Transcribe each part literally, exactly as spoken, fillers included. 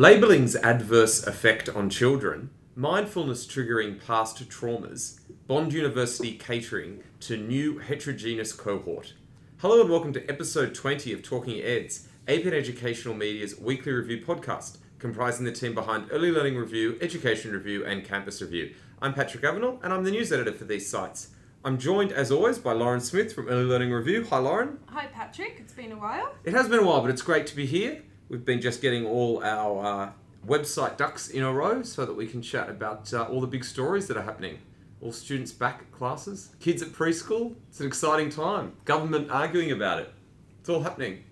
Labelling's adverse effect on children, mindfulness triggering past traumas, Bond University catering to new heterogeneous cohort. Hello and welcome to episode twenty of Talking Eds, A P N Educational Media's weekly review podcast, comprising the team behind Early Learning Review, Education Review and Campus Review. I'm Patrick Avenal and I'm the news editor for these sites. I'm joined, as always, by Lauren Smith from Early Learning Review. Hi, Lauren. Hi, Patrick. It's been a while. It has been a while, but it's great to be here. We've been just getting all our uh, website ducks in a row so that we can chat about uh, all the big stories that are happening. All students back at classes, kids at preschool. It's an exciting time. Government arguing about it. It's all happening.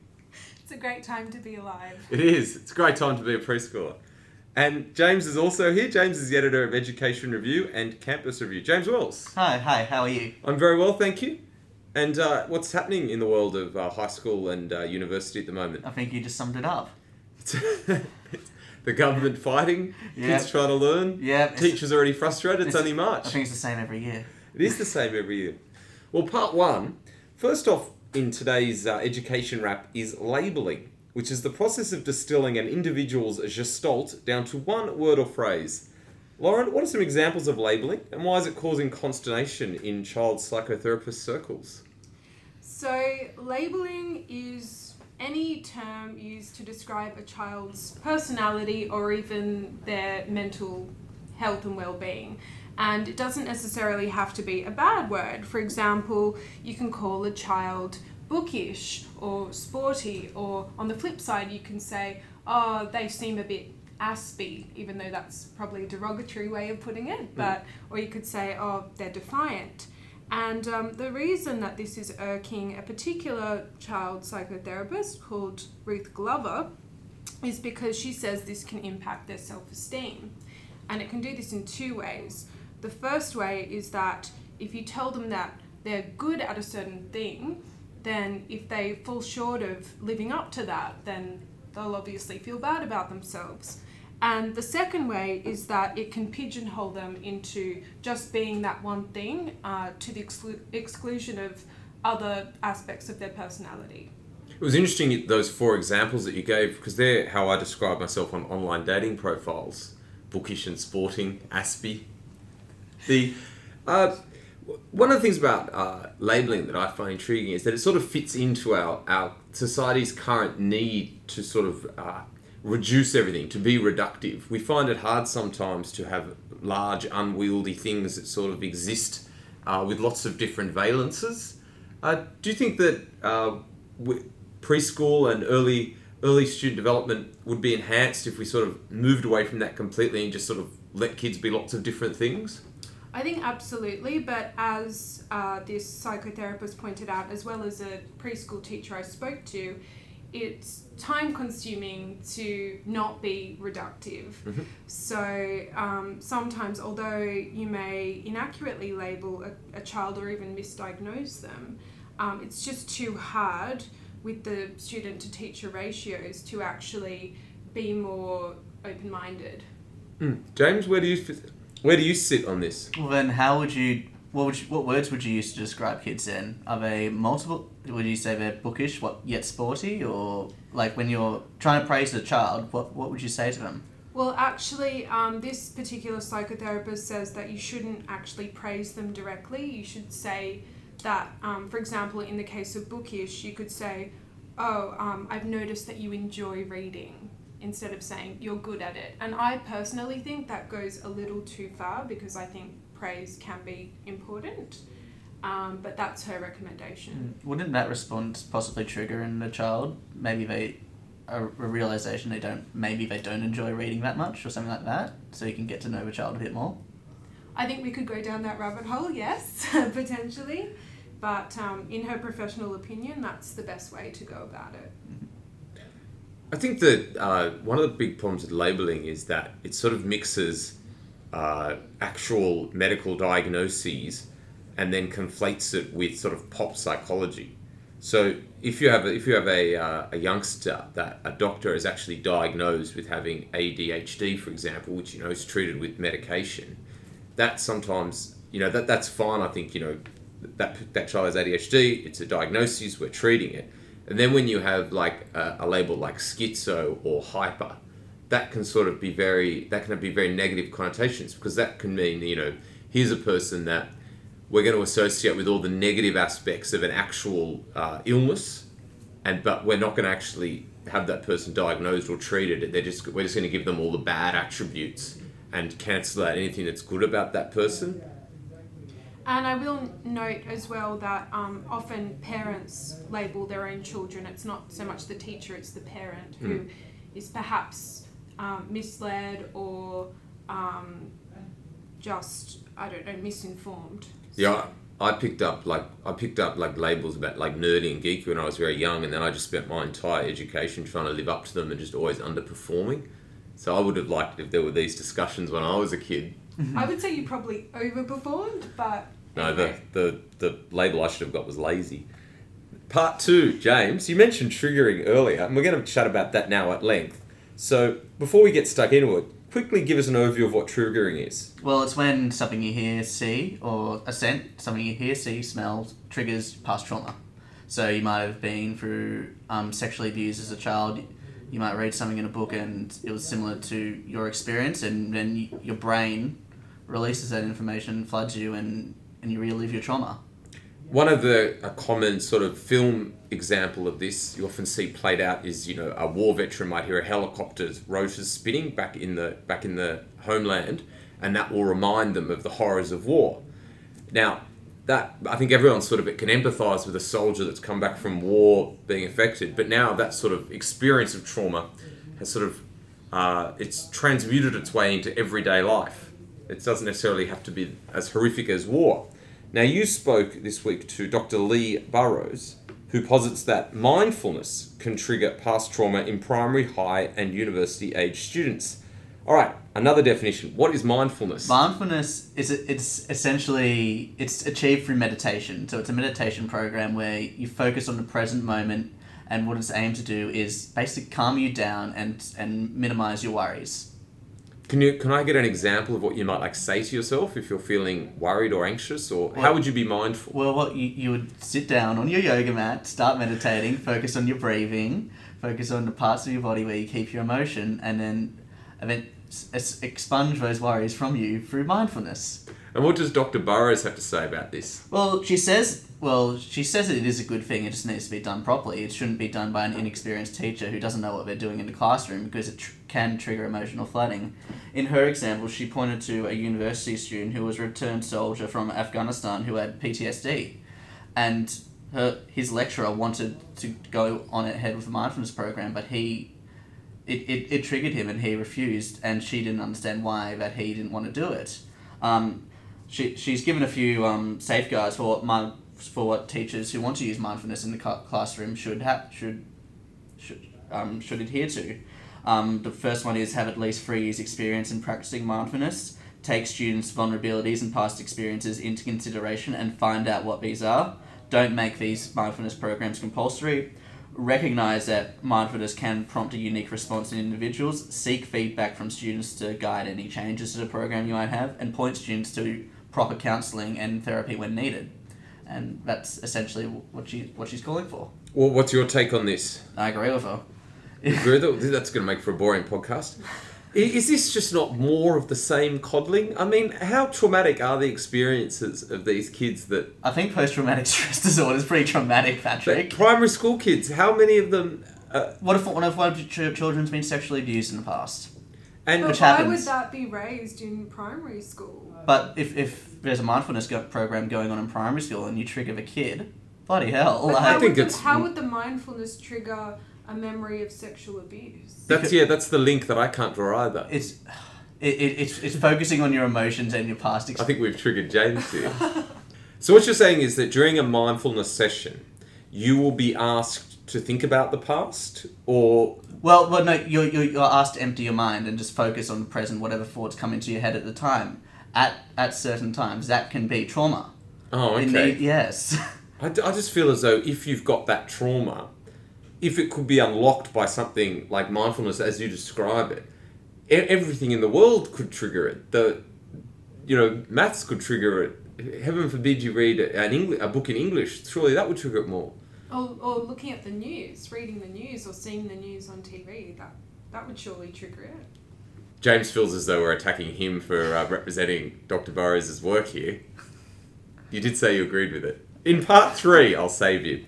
It's a great time to be alive. It is. It's a great time to be a preschooler. And James is also here. James is the editor of Education Review and Campus Review. James Wells. Hi, hi, how are you? I'm very well, thank you. And uh, what's happening in the world of uh, high school and uh, university at the moment? I think you just summed it up. The government fighting, yep. Kids trying to learn, yep. Teachers already frustrated, it's, it's only March. I think it's the same every year. It is the same every year. Well, part one, first off in today's uh, education wrap is labelling, which is the process of distilling an individual's gestalt down to one word or phrase. Lauren, what are some examples of labelling and why is it causing consternation in child psychotherapist circles? So, labelling is any term used to describe a child's personality or even their mental health and well-being. And it doesn't necessarily have to be a bad word. For example, you can call a child bookish or sporty, or on the flip side you can say, oh, they seem a bit aspy, even though that's probably a derogatory way of putting it, but or you could say, oh, they're defiant. And um, the reason that this is irking a particular child psychotherapist called Ruth Glover is because she says this can impact their self-esteem, and it can do this in two ways. The first way is that if you tell them that they're good at a certain thing, then if they fall short of living up to that, then they'll obviously feel bad about themselves. And the second way is that it can pigeonhole them into just being that one thing uh, to the exclu- exclusion of other aspects of their personality. It was interesting, those four examples that you gave, because they're how I describe myself on online dating profiles. Bookish and sporting, aspie. The... Uh, One of the things about uh, labelling that I find intriguing is that it sort of fits into our, our society's current need to sort of uh, reduce everything, to be reductive. We find it hard sometimes to have large, unwieldy things that sort of exist uh, with lots of different valences. Uh, do you think that uh, preschool and early early student development would be enhanced if we sort of moved away from that completely and just sort of let kids be lots of different things? I think absolutely, but as uh, this psychotherapist pointed out, as well as a preschool teacher I spoke to, it's time consuming to not be reductive. Mm-hmm. So um, sometimes, although you may inaccurately label a, a child or even misdiagnose them, um, it's just too hard with the student to teacher ratios to actually be more open-minded. Mm. James, where do you... F- Where do you sit on this? Well, then, how would you? What would you, what words would you use to describe kids? Then are they multiple? Would you say they're bookish, what yet sporty, or like when you're trying to praise a child, what what would you say to them? Well, actually, um, this particular psychotherapist says that you shouldn't actually praise them directly. You should say that, um, for example, in the case of bookish, you could say, "Oh, um, I've noticed that you enjoy reading," instead of saying you're good at it. And I personally think that goes a little too far because I think praise can be important, um, but that's her recommendation. Wouldn't that response possibly trigger in the child maybe they a, a realisation they don't maybe they don't enjoy reading that much or something like that, so you can get to know the child a bit more? I think we could go down that rabbit hole, yes, potentially, but um, in her professional opinion that's the best way to go about it. I think that uh, one of the big problems with labelling is that it sort of mixes uh, actual medical diagnoses and then conflates it with sort of pop psychology. So if you have a, if you have a uh, a youngster that a doctor is actually diagnosed with having A D H D, for example, which you know is treated with medication, that sometimes you know that that's fine. I think you know that that child has A D H D. It's a diagnosis. We're treating it. And then when you have like a, a label like schizo or hyper, that can sort of be very, that can be very negative connotations, because that can mean, you know, here's a person that we're going to associate with all the negative aspects of an actual uh, illness, and but we're not going to actually have that person diagnosed or treated. They're just, we're just going to give them all the bad attributes and cancel out anything that's good about that person. And I will note as well that um, often parents label their own children. It's not so much the teacher, it's the parent who mm. is perhaps um, misled or um, just, I don't know, misinformed. Yeah, I picked up like I picked up like labels about like nerdy and geeky when I was very young, and then I just spent my entire education trying to live up to them and just always underperforming. So I would have liked it if there were these discussions when I was a kid. Mm-hmm. I would say you probably overperformed, but no, the, the the label I should have got was lazy. Part two, James, you mentioned triggering earlier, and we're going to chat about that now at length. So before we get stuck into it, quickly give us an overview of what triggering is. Well, it's when something you hear, see, or a scent, something you hear, see, smell, triggers past trauma. So you might have been through um, sexually abused as a child. You might read something in a book and it was similar to your experience, and then you, your brain releases that information, floods you, and, and you relive your trauma. One of the a common sort of film example of this you often see played out is, you know, a war veteran might hear a helicopter's rotors spinning back in the back in the homeland, and that will remind them of the horrors of war. Now, that I think everyone sort of can empathise with a soldier that's come back from war being affected, but now that sort of experience of trauma has sort of uh, it's transmuted its way into everyday life. It doesn't necessarily have to be as horrific as war. Now, you spoke this week to Doctor Lee Burrows, who posits that mindfulness can trigger past trauma in primary, high, and university-age students. All right, another definition. What is mindfulness? Mindfulness is it's essentially, it's achieved through meditation. So it's a meditation program where you focus on the present moment, and what it's aimed to do is basically calm you down and and minimize your worries. Can you? Can I get an example of what you might like say to yourself if you're feeling worried or anxious, or well, how would you be mindful? Well, what you, you would sit down on your yoga mat, start meditating, focus on your breathing, focus on the parts of your body where you keep your emotion, and then, and then expunge those worries from you through mindfulness. And what does Doctor Burrows have to say about this? Well, she says, well, she says that it is a good thing. It just needs to be done properly. It shouldn't be done by an inexperienced teacher who doesn't know what they're doing in the classroom, because it tr- can trigger emotional flooding. In her example, she pointed to a university student who was a returned soldier from Afghanistan who had P T S D, and her his lecturer wanted to go on ahead with the mindfulness program, but he, it, it, it triggered him and he refused, and she didn't understand why that he didn't want to do it. Um, She she's given a few um, safeguards for what my, for what teachers who want to use mindfulness in the ca- classroom should have should should um should adhere to. Um, the first one is have at least three years' experience in practicing mindfulness. Take students' vulnerabilities and past experiences into consideration and find out what these are. Don't make these mindfulness programs compulsory. Recognize that mindfulness can prompt a unique response in individuals. Seek feedback from students to guide any changes to the program you might have, and point students to proper counselling and therapy when needed. And that's essentially what she what she's calling for. Well, what's your take on this? I agree with her. Agree with her? That's going to make for a boring podcast. Is this just not more of the same coddling? I mean, how traumatic are the experiences of these kids that... I think post-traumatic stress disorder is pretty traumatic, Patrick. Primary school kids, how many of them... Uh, what if one of our children's been sexually abused in the past? And but which why happens. Would that be raised in primary school? But if, if there's a mindfulness program going on in primary school and you trigger the kid, bloody hell. Like, I think the, it's... How would the mindfulness trigger a memory of sexual abuse? That's yeah, that's the link that I can't draw either. It's it, it it's it's focusing on your emotions and your past experience. I think we've triggered James here. So what you're saying is that during a mindfulness session, you will be asked to think about the past, or... Well, well, no, you're, you're, you're asked to empty your mind and just focus on the present, whatever thoughts come into your head at the time. At at certain times, that can be trauma. Oh, okay. Indeed, yes. I, d- I just feel as though if you've got that trauma, if it could be unlocked by something like mindfulness as you describe it, e- everything in the world could trigger it. The, you know, maths could trigger it. Heaven forbid you read an Engli- a book in English. Surely that would trigger it more. Or, or looking at the news, reading the news, or seeing the news on T V, that, That would surely trigger it. James feels as though we're attacking him for uh, representing Doctor Burrows' work here. You did say you agreed with it. In part three, I'll save you.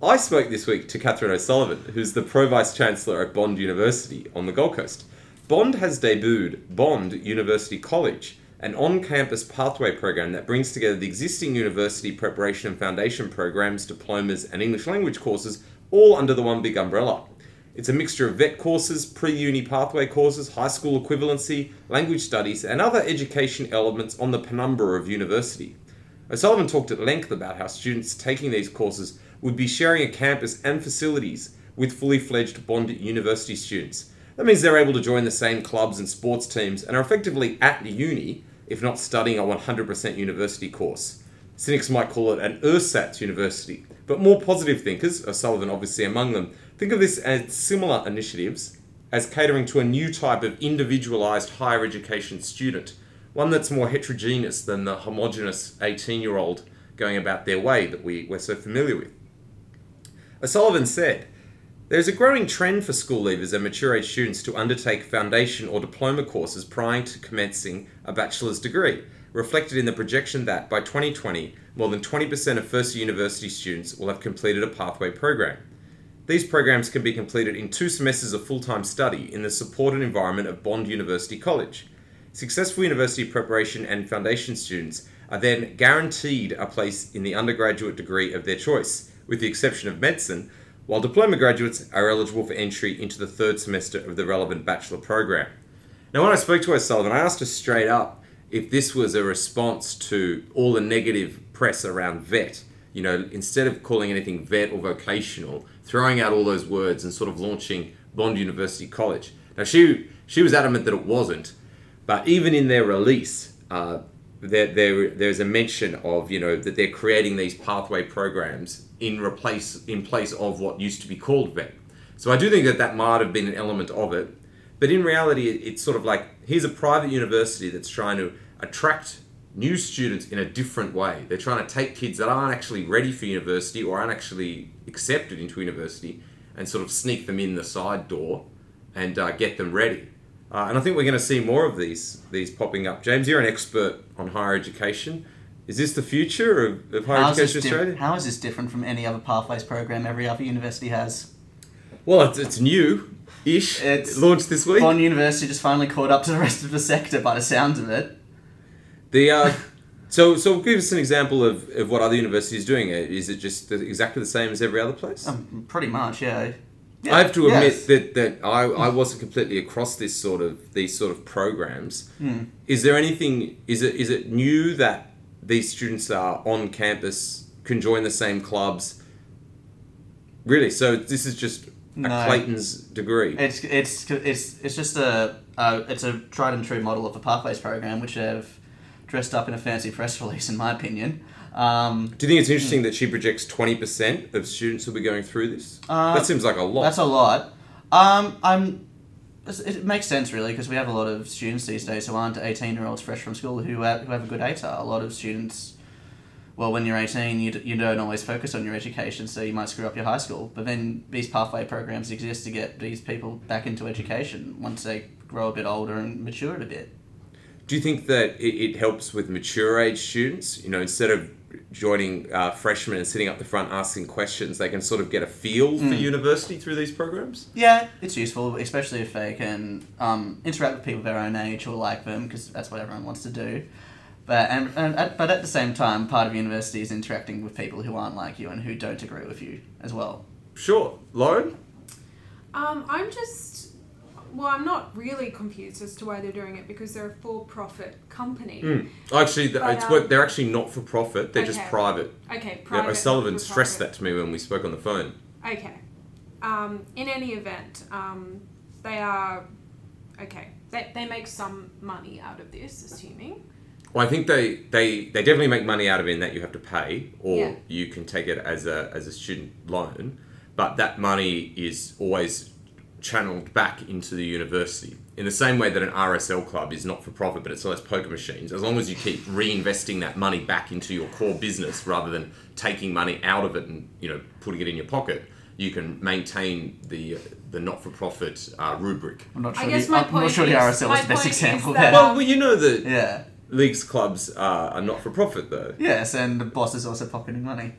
I spoke this week to Catherine O'Sullivan, who's the Pro-Vice Chancellor at Bond University on the Gold Coast. Bond has debuted Bond University College, an on-campus pathway program that brings together the existing university preparation and foundation programs, diplomas and English language courses, all under the one big umbrella. It's a mixture of V E T courses, pre-uni pathway courses, high school equivalency, language studies and other education elements on the penumbra of university. O'Sullivan talked at length about how students taking these courses would be sharing a campus and facilities with fully fledged Bond University students. That means they're able to join the same clubs and sports teams and are effectively at the uni, if not studying a one hundred percent university course. Cynics might call it an ersatz university, but more positive thinkers, O'Sullivan obviously among them, think of this as similar initiatives as catering to a new type of individualised higher education student, one that's more heterogeneous than the homogenous eighteen-year-old going about their way that we, we're so familiar with. O'Sullivan said, "There's a growing trend for school leavers and mature-age students to undertake foundation or diploma courses prior to commencing a bachelor's degree, reflected in the projection that, by twenty twenty, more than twenty percent of first-year university students will have completed a pathway program. These programs can be completed in two semesters of full-time study in the supported environment of Bond University College. Successful university preparation and foundation students are then guaranteed a place in the undergraduate degree of their choice, with the exception of medicine, while diploma graduates are eligible for entry into the third semester of the relevant bachelor program." Now, when I spoke to O'Sullivan, I asked her straight up if this was a response to all the negative press around V E T. You know, instead of calling anything V E T or vocational, throwing out all those words and sort of launching Bond University College. Now, she she was adamant that it wasn't, but even in their release, uh, there, there there's a mention of, you know, that they're creating these pathway programs in replace in place of what used to be called V E T. So I do think that that might have been an element of it, but in reality, it's sort of like, here's a private university that's trying to attract new students in a different way. They're trying to take kids that aren't actually ready for university or aren't actually accepted into university and sort of sneak them in the side door and uh, get them ready. Uh, and I think we're going to see more of these these popping up. James, you're an expert on higher education. Is this the future of, of higher How's education di- Australia? How is this different from any other pathways program every other university has? Well, it's, it's new-ish. It's launched this week. Bond University just finally caught up to the rest of the sector by the sound of it. The uh, so so give us an example of, of what other universities are doing. Is it just exactly the same as every other place? Um, pretty much, yeah. yeah. I have to admit yes. that, that I, I wasn't completely across this sort of these sort of programs. Mm. Is there anything? Is it is it new that these students are on campus, can join the same clubs? Really? So this is just a no. Clayton's degree. It's it's it's it's just a uh, it's a tried and true model of a pathways program, which have dressed up in a fancy press release, in my opinion. Um, Do you think it's interesting that she projects twenty percent of students will be going through this? Uh, that seems like a lot. That's a lot. Um, I'm. It makes sense, really, because we have a lot of students these days who aren't eighteen-year-olds fresh from school who have, who have a good A T A R. A lot of students, well, when you're eighteen, you, d- you don't always focus on your education, so you might screw up your high school. But then these pathway programs exist to get these people back into education once they grow a bit older and mature it a bit. Do you think that it helps with mature age students? You know, instead of joining uh, freshmen and sitting up the front asking questions, they can sort of get a feel mm. for university through these programs? Yeah, it's useful, especially if they can um, interact with people their own age or like them, because that's what everyone wants to do. But and, and at, but at the same time, part of university is interacting with people who aren't like you and who don't agree with you as well. Sure. Lauren? Um, I'm just... Well, I'm not really confused as to why they're doing it because they're a for-profit company. Mm. Actually, but, it's um, what, they're actually not for-profit. They're okay. just private. Okay, private. Yeah, O'Sullivan stressed that to me when we spoke on the phone. Okay. Um, in any event, um, they are... Okay. They they make some money out of this, assuming. Well, I think they, they, they definitely make money out of it in that you have to pay or yeah. you can take it as a as a student loan. But that money is always channeled back into the university in the same way that an R S L club is not for profit, but it's all those poker machines. As long as you keep reinvesting that money back into your core business rather than taking money out of it and, you know, putting it in your pocket, you can maintain the the not-for-profit uh, rubric. I'm not sure. I guess the, my I'm point not sure is, the R S L is the best example there. Well, well, you know that yeah. leagues, clubs uh, are not-for-profit, though. Yes, and the boss is also pocketing money.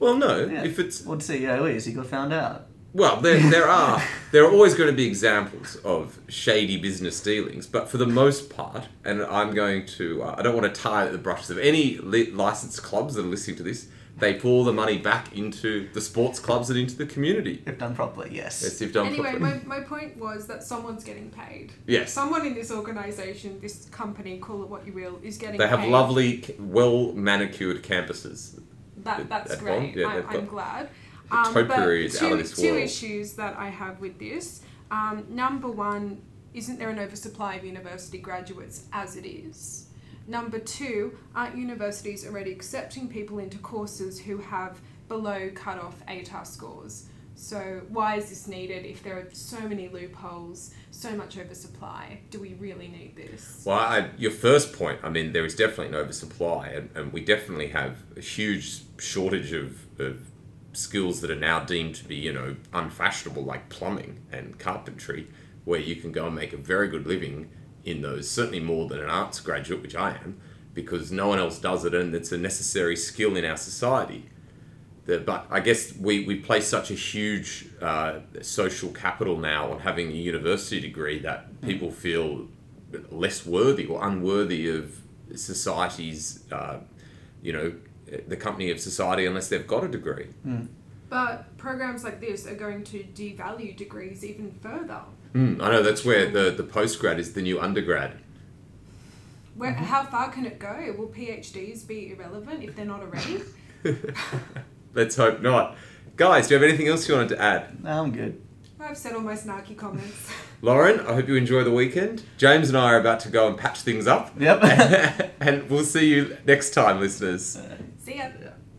Well, no. Yeah. If it's well, C E O is, he got found out. Well, there there are there are always going to be examples of shady business dealings, but for the most part, and I'm going to uh, I don't want to tie the brushes of any li- licensed clubs that are listening to this. They pour the money back into the sports clubs and into the community. If done properly, yes. Yes, if done anyway, properly. Anyway, my, my point was that someone's getting paid. Yes. Someone in this organisation, this company, call it what you will, is getting paid. They have paid. Lovely, well-manicured campuses. That That's at great. Yeah, I'm, I'm glad. Um, Topiary is out of this world. Two issues that I have with this. Um, number one, isn't there an oversupply of university graduates as it is? Number two, aren't universities already accepting people into courses who have below cut-off A T A R scores? So why is this needed if there are so many loopholes, so much oversupply? Do we really need this? Well, I, your first point, I mean, there is definitely an oversupply, and, and we definitely have a huge shortage of, of skills that are now deemed to be, you know, unfashionable, like plumbing and carpentry, where you can go and make a very good living in those, certainly more than an arts graduate, which I am, because no one else does it, and it's a necessary skill in our society. The, but I guess we, we place such a huge uh, social capital now on having a university degree that people feel less worthy or unworthy of society's, uh, you know, the company of society unless they've got a degree. Mm. But programs like this are going to devalue degrees even further. Mm, I know, that's where the, the postgrad is the new undergrad. Where, mm-hmm. How far can it go? Will P H Ds be irrelevant if they're not already? Let's hope not. Guys, do you have anything else you wanted to add? No, I'm good. I've said all my snarky comments. Lauren, I hope you enjoy the weekend. James and I are about to go and patch things up. Yep. And we'll see you next time, listeners. See ya.